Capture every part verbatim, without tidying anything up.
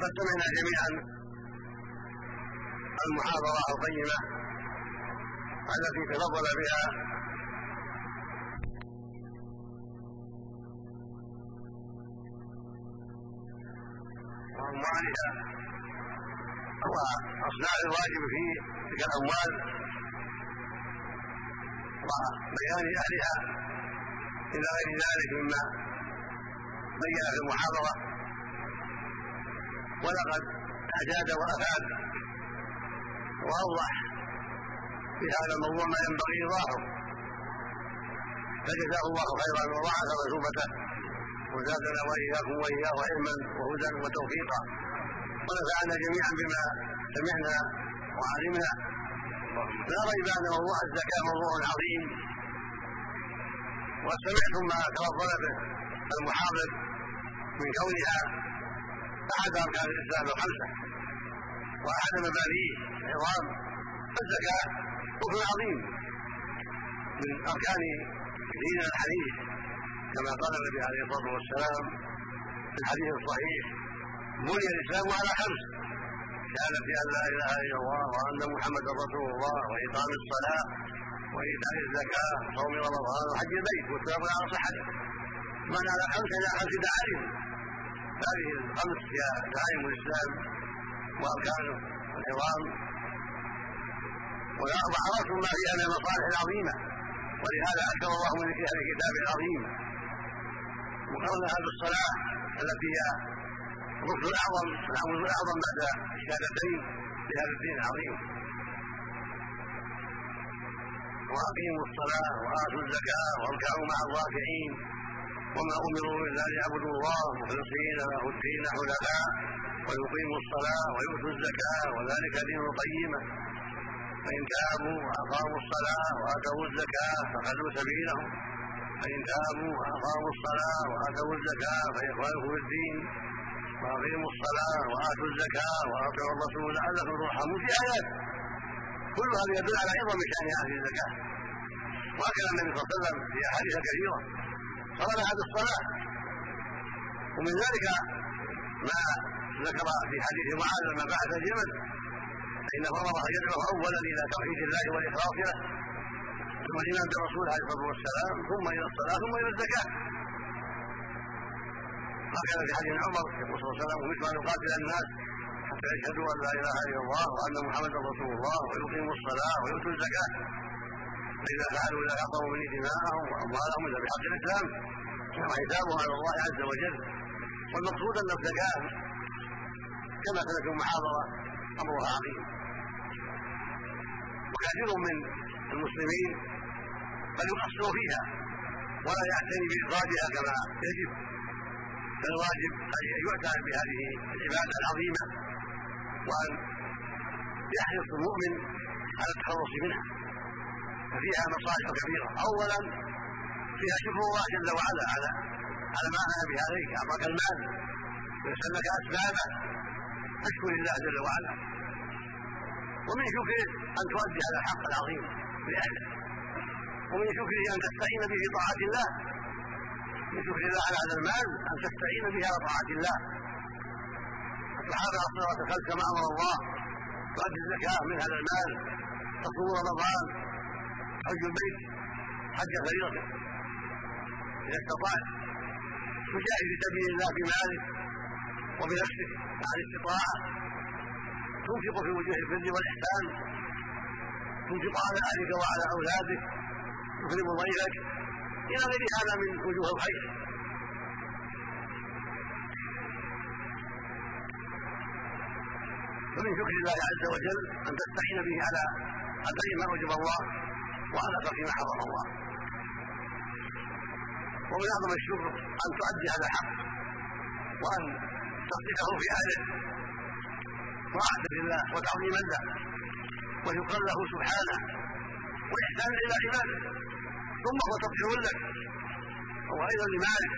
لقد سمعنا جميعا المحاضرة القيمة التي تفضل بها وعنوانها وأصدار الواجب في تلك الأموال وبيان أهلها إلى غير ذلك مما بين في المحاضرة. ولقد أجاد وأفاد وأوضح في هذا الموضوع ما ينبغي إيضاحه، فجزاه الله خيرا ووعد مثوبته وزادنا وإياكم وإياه علما وهدى وتوفيقا، ونفعنا جميعا بما سمعنا وعلمنا. لا ريب أن موضوع الزكاة موضوع عظيم، وسمعتم ما تفضل به المحافظ من كونها أحد أركان الإسلام الخمسة وأحد مبادئه العظام. الزكاة ركن عظيم من أركان ديننا الحنيف، كما قال النبي عليه الصلاة والسلام في الحديث الصحيح: بني الإسلام على خمس، شهادة أن لا إله إلا الله وأن محمدا رسول الله وإقام الصلاة وإيتاء الزكاة وصوم رمضان وحج البيت والثواب على صحته. من على خمس إلى خمس دعائم، هذه الخمس هي دعائم الإسلام وأركانه والعظام، وعرفتم ما فيها من المصالح العظيمة، ولهذا أكثر الله من ذكرها في كتابه العظيم، وقرنها بالصلاة التي هي الركن الأعظم والأمر الأعظم بعد الشهادتين لهذا الدين العظيم. وأقيموا الصلاة وآتوا الزكاة واركعوا مع الراكعين، وما أمروا إلا ليعبدوا الله مخلصين له الدين حنفاء ويقيموا الصلاة ويؤتوا الزكاة وذلك دين القيمة، فإن تابوا وأقاموا الصلاة وآتوا الزكاة فخلوا سبيلهم، فإن تابوا وأقاموا الصلاة وآتوا الزكاة فإخوانكم في الدين، وأقيموا الصلاة وآتوا الزكاة وأطيعوا الرسول لعلكم ترحمون. في آيات كل هذا يدل على عظم شأن أهل الزكاة، وهكذا النبي صلى الله عليه وسلم في أحاديث كثيرة قرن هذه الصلاة. ومن ذلك ما ذكر في حديث معاذ لما بعث الجمل، فإنه أمره أن يدعو أولا إلى توحيد الله وإخلاص له، ثم الإيمان برسوله عليه الصلاة والسلام، ثم إلى الصلاة، ثم إلى الزكاة. هكذا في حديث عمر يقول صلى الله عليه وسلم: أمرت أن أقاتل الناس حتى يشهدوا أن لا إله إلا الله وأن محمدا رسول الله ويقيموا الصلاة ويؤتوا الزكاة، فإذا فعلوا إذا أعطوا مني دماءهم وأموالهم إلا بحق الإسلام وحسابهم على الله عز وجل. والمقصود أن الزكاة كما كانت المحاضرة أمرها عظيم، وكثير من المسلمين قد يقصر فيها ولا يعتني بإخراجها كما يجب، فالواجب أن يعتنى بهذه العبادة العظيمة، وأن يحرص المؤمن على التخلص منها. فيها مصالح كبيرة. أولا فيها شكر الله جل وعلا على على ما أنعم عليك، أعطاك المال ويسر لك أسبابه، أشكر الله جل وعلا. ومن شكره أن تؤدي هذا الحق العظيم لأهله، ومن شكره أن تستعين به طاعة الله، من شكر الله على هذا المال أن تستعين به على طاعة الله، وتحافظ على الصلاة الخمس كما أمر الله، تؤدي الزكاة من هذا المال، تصوم رمضان، حج البيت حج فريضة إذا استطعت، تجاهد في سبيل الله بمالك وبنفسك عن استطاعة، تنفق في وجوه البر والإحسان، تنفق على أهلك وعلى أولادك، تكرم ضيفك، إلى غير هذا من وجوه الخير. ومن شكر الله عز وجل أن تستعين به على قدر ما أوجب الله وعلى فيما حرم الله. ومن أعظم الشكر أن تؤدي هذا الحق وأن تصدقه في أهله طاعة لله وتعظيما له وشكرا له سبحانه وإحسانا إلى عباده، ثم هو تطهير لك وهو أيضا لمالك،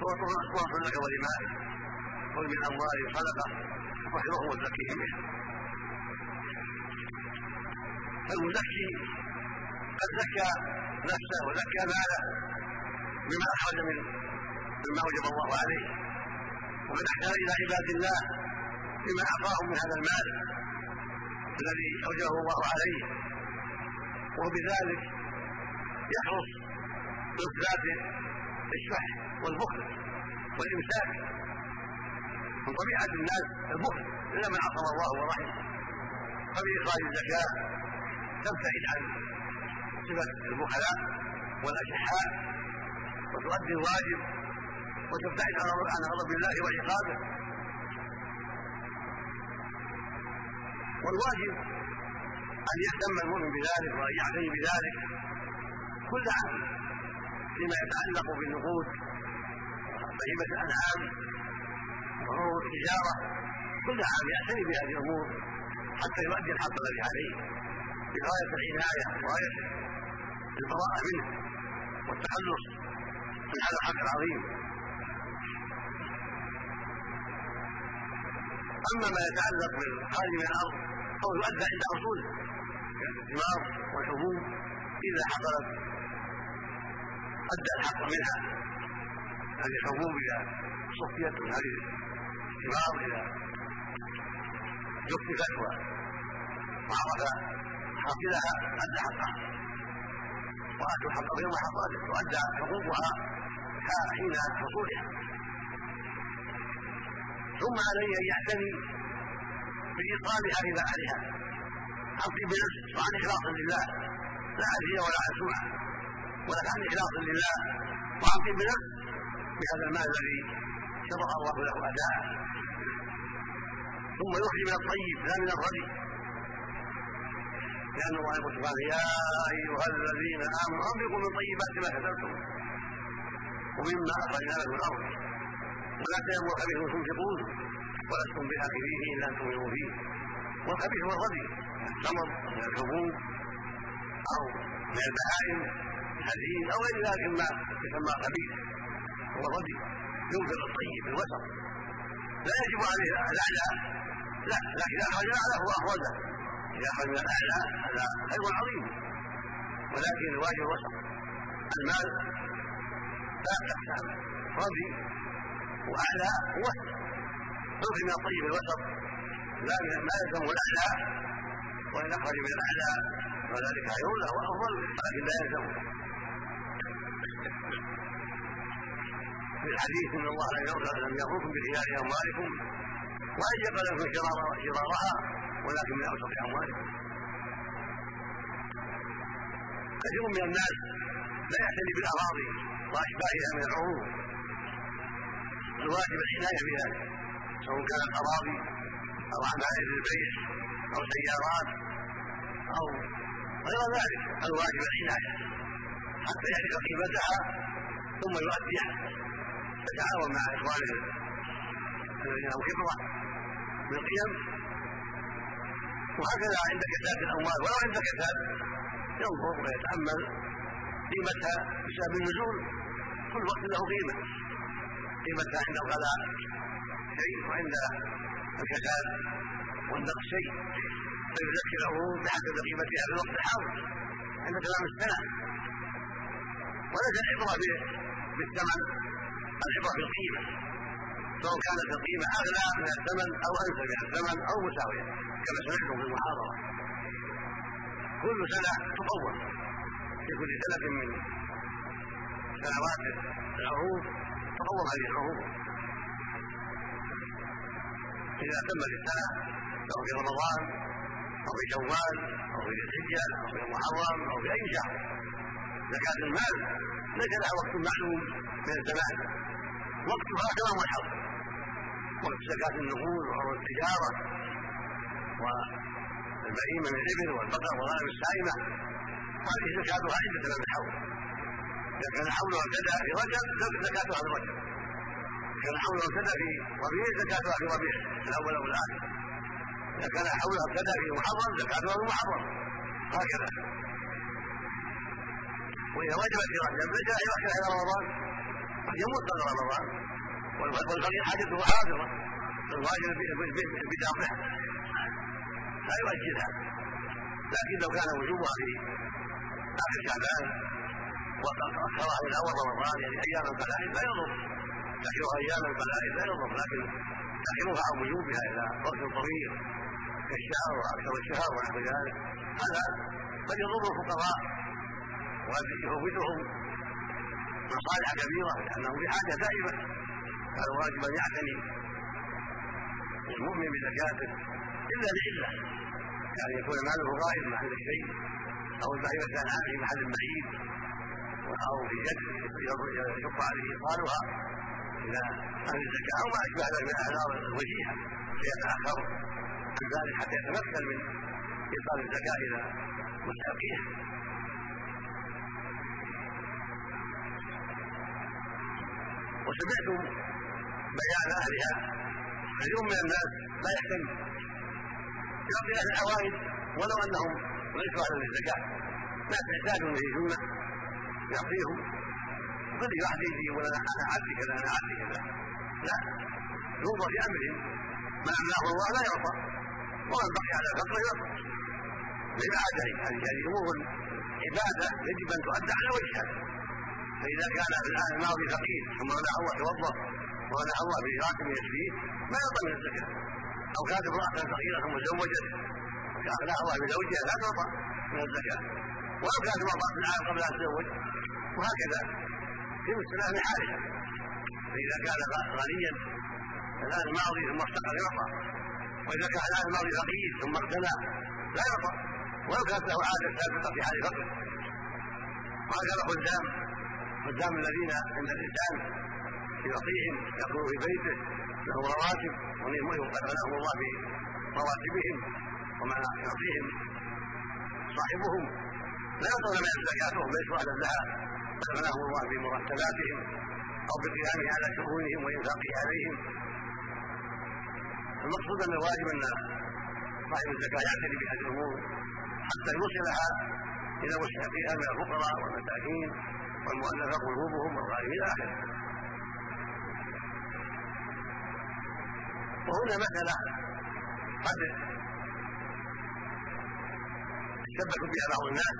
هو طهر لك ولمالك. قل من أموالهم صدقة تطهرهم وتزكيهم بها. فالمزكي قد زكى نفسه وزكى ماله بما أخرج من مما وجب الله عليه، ونحتاج إلى عباد الله بما أعطاهم من هذا المال الذي أوجبه الله عليه، وبذلك يحرص بإثبات الشح والبخل والإمساك. من طبيعة الناس البخل إلا من عصم الله ورحمه، فبإخراج الزكاة تبتعد عن صفة البخلاء والأشحاء وتؤدي الواجب وتبتعد عن غضب الله وعقابه. والواجب أن يهتم المؤمن بذلك وأن يعتني بذلك كل عام فيما يتعلق بالنقود وقيمة الأنعام وعروض التجارة، كل عام يعتني بهذه الأمور حتى يؤدي الحق الذي عليه بغاية العناية وغاية البراءة منه والتخلص من هذا الحق العظيم. أما ما يتعلق بالخارج من الأرض أو يؤدى عند حصوله كالثمار والحبوب إذا حصلت أدى الحق منها، هذه الحبوب إذا صفيت من هذه الثمار إذا جففت وعرف حاصلها أدى حقها وأدوا حق يوم حصاده وأدى حقوقها حين حصولها. ثم عليه ان يعتني بايصالها الى اهلها عن طيب نفس وعن اخلاص لله، لا اذيه ولا عسوعه، ولكن عن اخلاص لله وعن طيب نفس بهذا المال الذي شرع الله له اداءه. ثم يخرج من الطيب لا من الردي، لان الله يقول سبحانه: يا ايها الذين امنوا انفقوا من طيبات ما كسبتم ومما اخرجنا لكم من الارض ولا تيمموا الخبيث تنفقون ولستم بآخذيه الا ان تغمضوا فيه. والخبيث هو الردي من الثمر من الحبوب او من البهائم الهزيل او غير ذلك ما يسمى خبيث، هو الردي ينفق الطيب الوسط. لا يجب عليه الاعلى، لا، لكن اذا اخرج الاعلى هو اخرجه، اذا اخرج من الاعلى هذا خير عظيم، ولكن الواجب الوسط. المال ثلاث اقسام: ردي وأعلى وسط. أخرج من الطيب الوسط لا من ما يلزم الأعلى، وإن أخرج من الأعلى فذلك خير له وأفضل، لكن لا يلزم. في الحديث إن الله لم يأمركم بخيار أموالكم وأن يقلكم شرارها ولكن من أوسط أموالكم. كثير من الناس لا يعتني بالأراضي وأشباهها من العروض، الواجب العناية بذلك سواء كانت أراضي أو عمائر للبيع أو سيارات أو غير ذلك، الواجب العناية حتى يعرف قيمتها ثم يؤديها، يتعاون مع إخوانه الذين هم خبرة بالقيم. وهكذا عند كساد الأموال ولو عند كساد ينظر ويتأمل قيمتها بسبب النزول، كل وقت له قيمة، قيمتها عند الغلاء شيء وعند الكساد والنقص شيء، فيزكي له بحسب قيمتها في الوقت الحاضر عند تمام السنة. وليس العبرة بالثمن، العبرة بالقيمة، سواء كانت القيمة أغلى من الثمن أو أنسى من الثمن أو مساوية كما سمعتم في المحاضرة. كل سنة تطور، في كل سنة من سنوات العروض تطور هذه العروض. إذا تم الإسلام أو في رمضان أو في شوال أو في الحجة أو في المحرم أو في أي شهر، زكاة المال ليس لها وقت معلوم من الزمان، وقتها كلام والحظ، وقت زكاة النقود وعروض التجارة والبهيمة من الإبل والبقر والغنم السائمة، هذه زكاتها عند تمام الحول. إذا كان حولها كذا في رجب زكاتها في رجب، إذا كان حولها كذا في ربيع زكاتها في ربيع الأول أو الآخر، إذا كان حولها كذا في محرم زكاتها في محرم، هكذا. وإذا وجبت في رجب رجع يحتاج إلى رمضان، قد يموت قبل رمضان والقضية حاجته حاضرة، الواجب بدافعها لا يؤجلها. لكن لو كان وجوبها في آخر شعبان وقد أخرها من أول رمضان يعني أيام الفلاح لا يضر، تحيرها اياما فلا يضر، لكن تحيرها عن وجوبها الى وقت طويل كالشهر وعشر الشهر ونحو ذلك، هذا قد يضر الفقراء وقد يفوتهم مصالح كبيره لانهم بحاجه دائمه. فهو واجب ان يعتني المؤمن بزكاته الا لعله، يعني يكون ماله غائب محل الشيء او البعيره عنه محل بعيد او في يد يشق عليه ايصالها الى اهل الزكاه او ما اشبه ذلك من اعذار وجيهه فيتاخر عن ذلك حتى يتمكن من ايصال الزكاه الى مساقيه. وسمعتم بيان اهلها. اليوم من الناس لا يهتم يعطي اهل العوائد ولو انهم ليسوا اهلا للزكاه، ناس يحتاجون يجونه يعطيهم ظل واحد يجي ولا انا عدي كذا انا عدي كذا، لا يوضع بامرهم ما امناه الله لا يعطى ومن بقي على فقره يعطى. لماذا؟ هذه امور عباده يجب ان تؤدى على وجهها. فاذا كان الان الماضي فقير ثم لا هو يتوظف ولا هو براتب يكفيه ما يعطى من الزكاه، او كانت امراه فقيره مزوجه فاغناها بزوجها لا تعطى من الزكاه، ولو كانت امراه الان قبل ان تتزوج، وهكذا في مستناه من حالها. فاذا كان غنيا الان الماضي ثم احتقر يعطى، واذا كان الان الماضي فقير ثم اغتنى لا يعطى ولو كانت له عاده سابقه في حال فقر. وهكذا خدام خدام الذين عند الانسان يعطيهم يقوم في بيته له رواتب وقد غناهم الله برواتبهم وما يعطيهم صاحبهم لا يعطون من زكاتهم ليسوا اهلا لها، بل غناهم الله بمرتباتهم او بقيامهم على شؤونهم وانفاقه عليهم. المقصود ان الواجب ان صاحب الزكاه يعتني بهذه الامور حتى يوصلها الى مستحقيها من الفقراء والمساكين والمؤلفه قلوبهم والغالب الى اخره. وهنا مثلا قد يشبك بها بعض الناس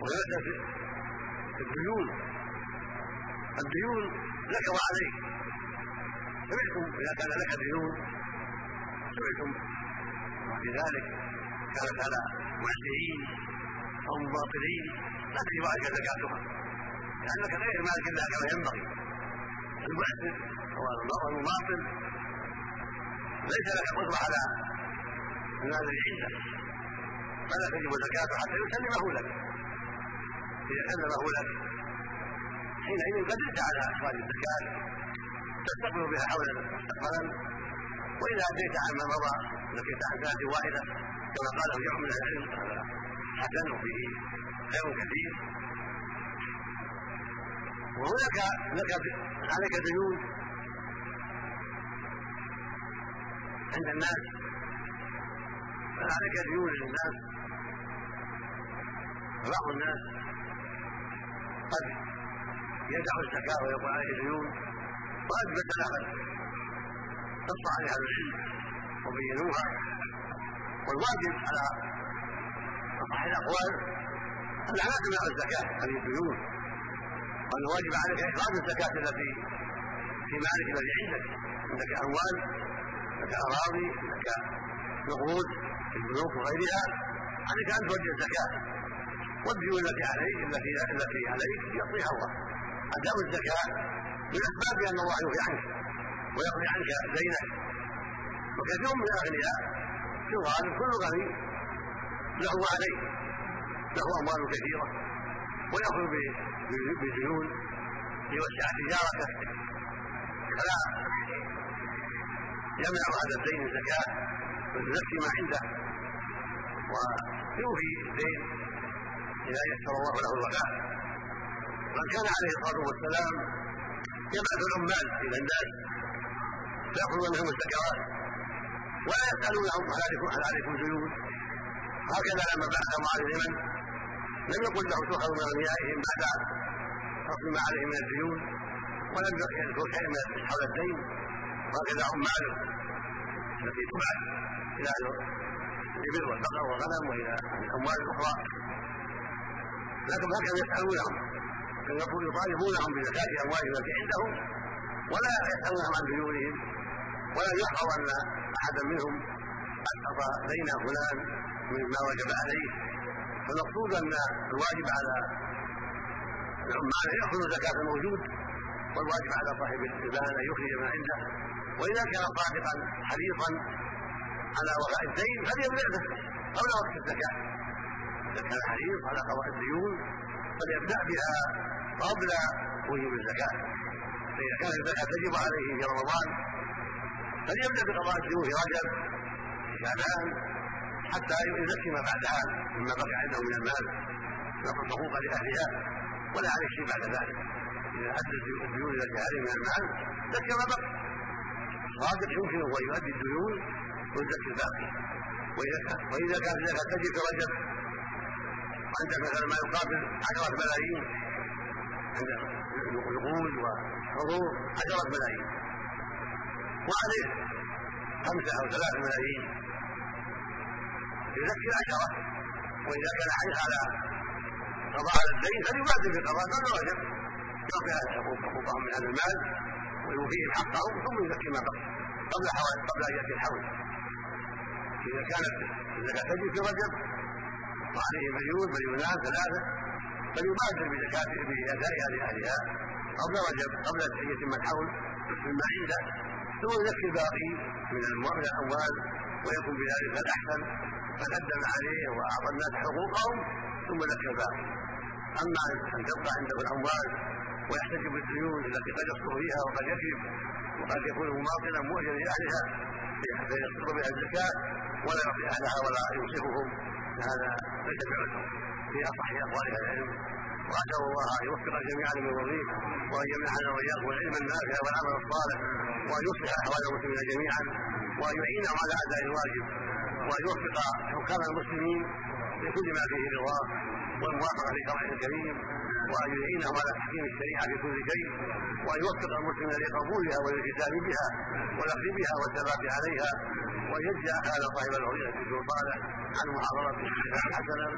ويؤتى الديون. الديون لك وعليك. سمعتم اذا كان لك ديون سمعتم بذلك كانت على معسرين او مباطلين لا تجب عليك زكاتها لانك غير مالك الا كما ينبغي. المعسر هو المباطل ليس لك قدره على الذي عنده فلا تجب زكاته حتى يسلمه لك. اذا سلمه لك حينئذ قد انت على اخراج الزكاه تستقبل بها حولا مستقبلا، واذا اتيت عما مضى لقيت عن ذات واحده كما قاله جمع من العلم هذا حسن وفيه خير كثير. وهناك لك عليك ديون عند الناس، بل عليك ديون للناس. فبعض الناس قد يدع الزكاه ويقول عليه ديون واثبت لها نص عليها العلم وبينوها. والواجب على اصح الاقوال ان لا تمنع الزكاه هذه الديون، وان الواجب عليك اخراج الزكاه التي في مالك الذي عندك. عندك اموال، لك اراضي، لك نقود في البنوك وغيرها، عليك ان توجه الزكاه. والديون التي عليك التي التي عليك يقضيها الله. اداء الزكاه من اسباب ان الله يغني عنك ويقضي عنك دينك. وكثير من الاغنياء يغالب كل غني له عليه، له اموال كثيره وياخذ بديون ليوسع تجارته فلا يمنع هذا الدين الزكاه ويزكي ما عنده ويوفي الدين اذا يسر الله له الوفاء. بل كان عليه الصلاه والسلام يبعث العمال الى الناس فياخذ منهم الزكوات ولا يسالونهم هل عليكم ديون. هكذا لما بعث معلما لم يقل له تؤخذ من اغنيائهم بعد خصم ما عليهم من الديون ولم يذكر شيئا حول الدين. وهكذا عماله التي تبعث الى الابل والبقر والغنم والى الاموال الاخرى، لكن هكذا يسالونهم كانوا يطالبونهم بزكاه اموالهم التي عندهم ولا يسألهم عن ديونهم ولا يحفظ أن أحدا منهم قد قضى دين فلان مما وجب عليه. فالمقصود أن الواجب على العمال أن يأخذوا زكاة الموجود، والواجب على صاحب البان أن يخرج ما عنده، وإذا كان صادقا حريصا على وفاء الدين فليبدأ به قبل وقت الزكاة. إذا كان حريص على قضاء الديون فليبدأ بها قبل وجوب الزكاة. فإذا كانت الزكاة تجب عليه في رمضان فليبدأ بقضاء الديون في رجب في شعبان حتى يزكي ما بعدها مما بقي عنده من المال يعطي حقوق لأهلها ولا عليه شيء بعد ذلك. إذا أدى الديون إلى جهاله من المال زكى ما بقي. الصادق يمكنه أن يؤدي الديون ويزكي الباقي. وإذا كانت الزكاة تجب في رجب وعندك مثلا ما يقابل عشرة ملايين عند نقود وحضور عشرة ملايين وعليه خمسة أو ثلاث ملايين يزكي العشرة. وإذا كان حريص على قضاء الدين فليبادر بقضاء ما وجب، يعطي أهل الحقوق حقوقهم من هذا المال ويوفيهم حقهم ثم يزكي ما بقي قبل قبل أن يأتي الحول. إذا كانت الزكاة تجب في رجب وعليه مليون مليونان ثلاثة فليبادر بزكاته بأدائها لأهلها قبل رجب قبل أن يتم الحول مما عنده، ثم يزكي الباقي من الأموال ويكون بذلك الأحسن. فقدم عليه وأعطى الناس حقوقهم ثم زكى الباقي. أما أن تبقى عنده الأموال ويحتجب الديون التي قد يصدر فيها وقد يكذب وقد يكون مماطلا مؤجلا لأهلها فيسقط بها الزكاة ولا يعطي أهلها ولا يوصفهم، فهذا ليس بعذر في أصح أقوال أهل العلم. وأسأل الله أن يوفق الجميع لمن يرضيه وأن يمنحنا وإياكم العلم النافع والعمل الصالح وأن يصلح أحوال المسلمين جميعا وأن يعينهم على أداء الواجب وأن يوفق حكام المسلمين لكل ما فيه رضاه والموافقة لشرعه الكريم وأن يعينهم على تحكيم الشريعة في كل شيء وأن يوفق المسلمين لقبولها والالتزام بها والأخذ بها والثبات عليها ويجزي أهل صاحب العلم في سلطانه عن محاضرته حسنا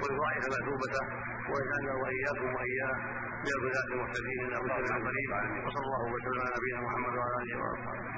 ولرائها مثوبته ويجعلنا وإياكم وإياه من الهداة المهتدين إلى رشد قريب. وصلى الله وسلم على نبينا محمد وعلى آله وصحبه.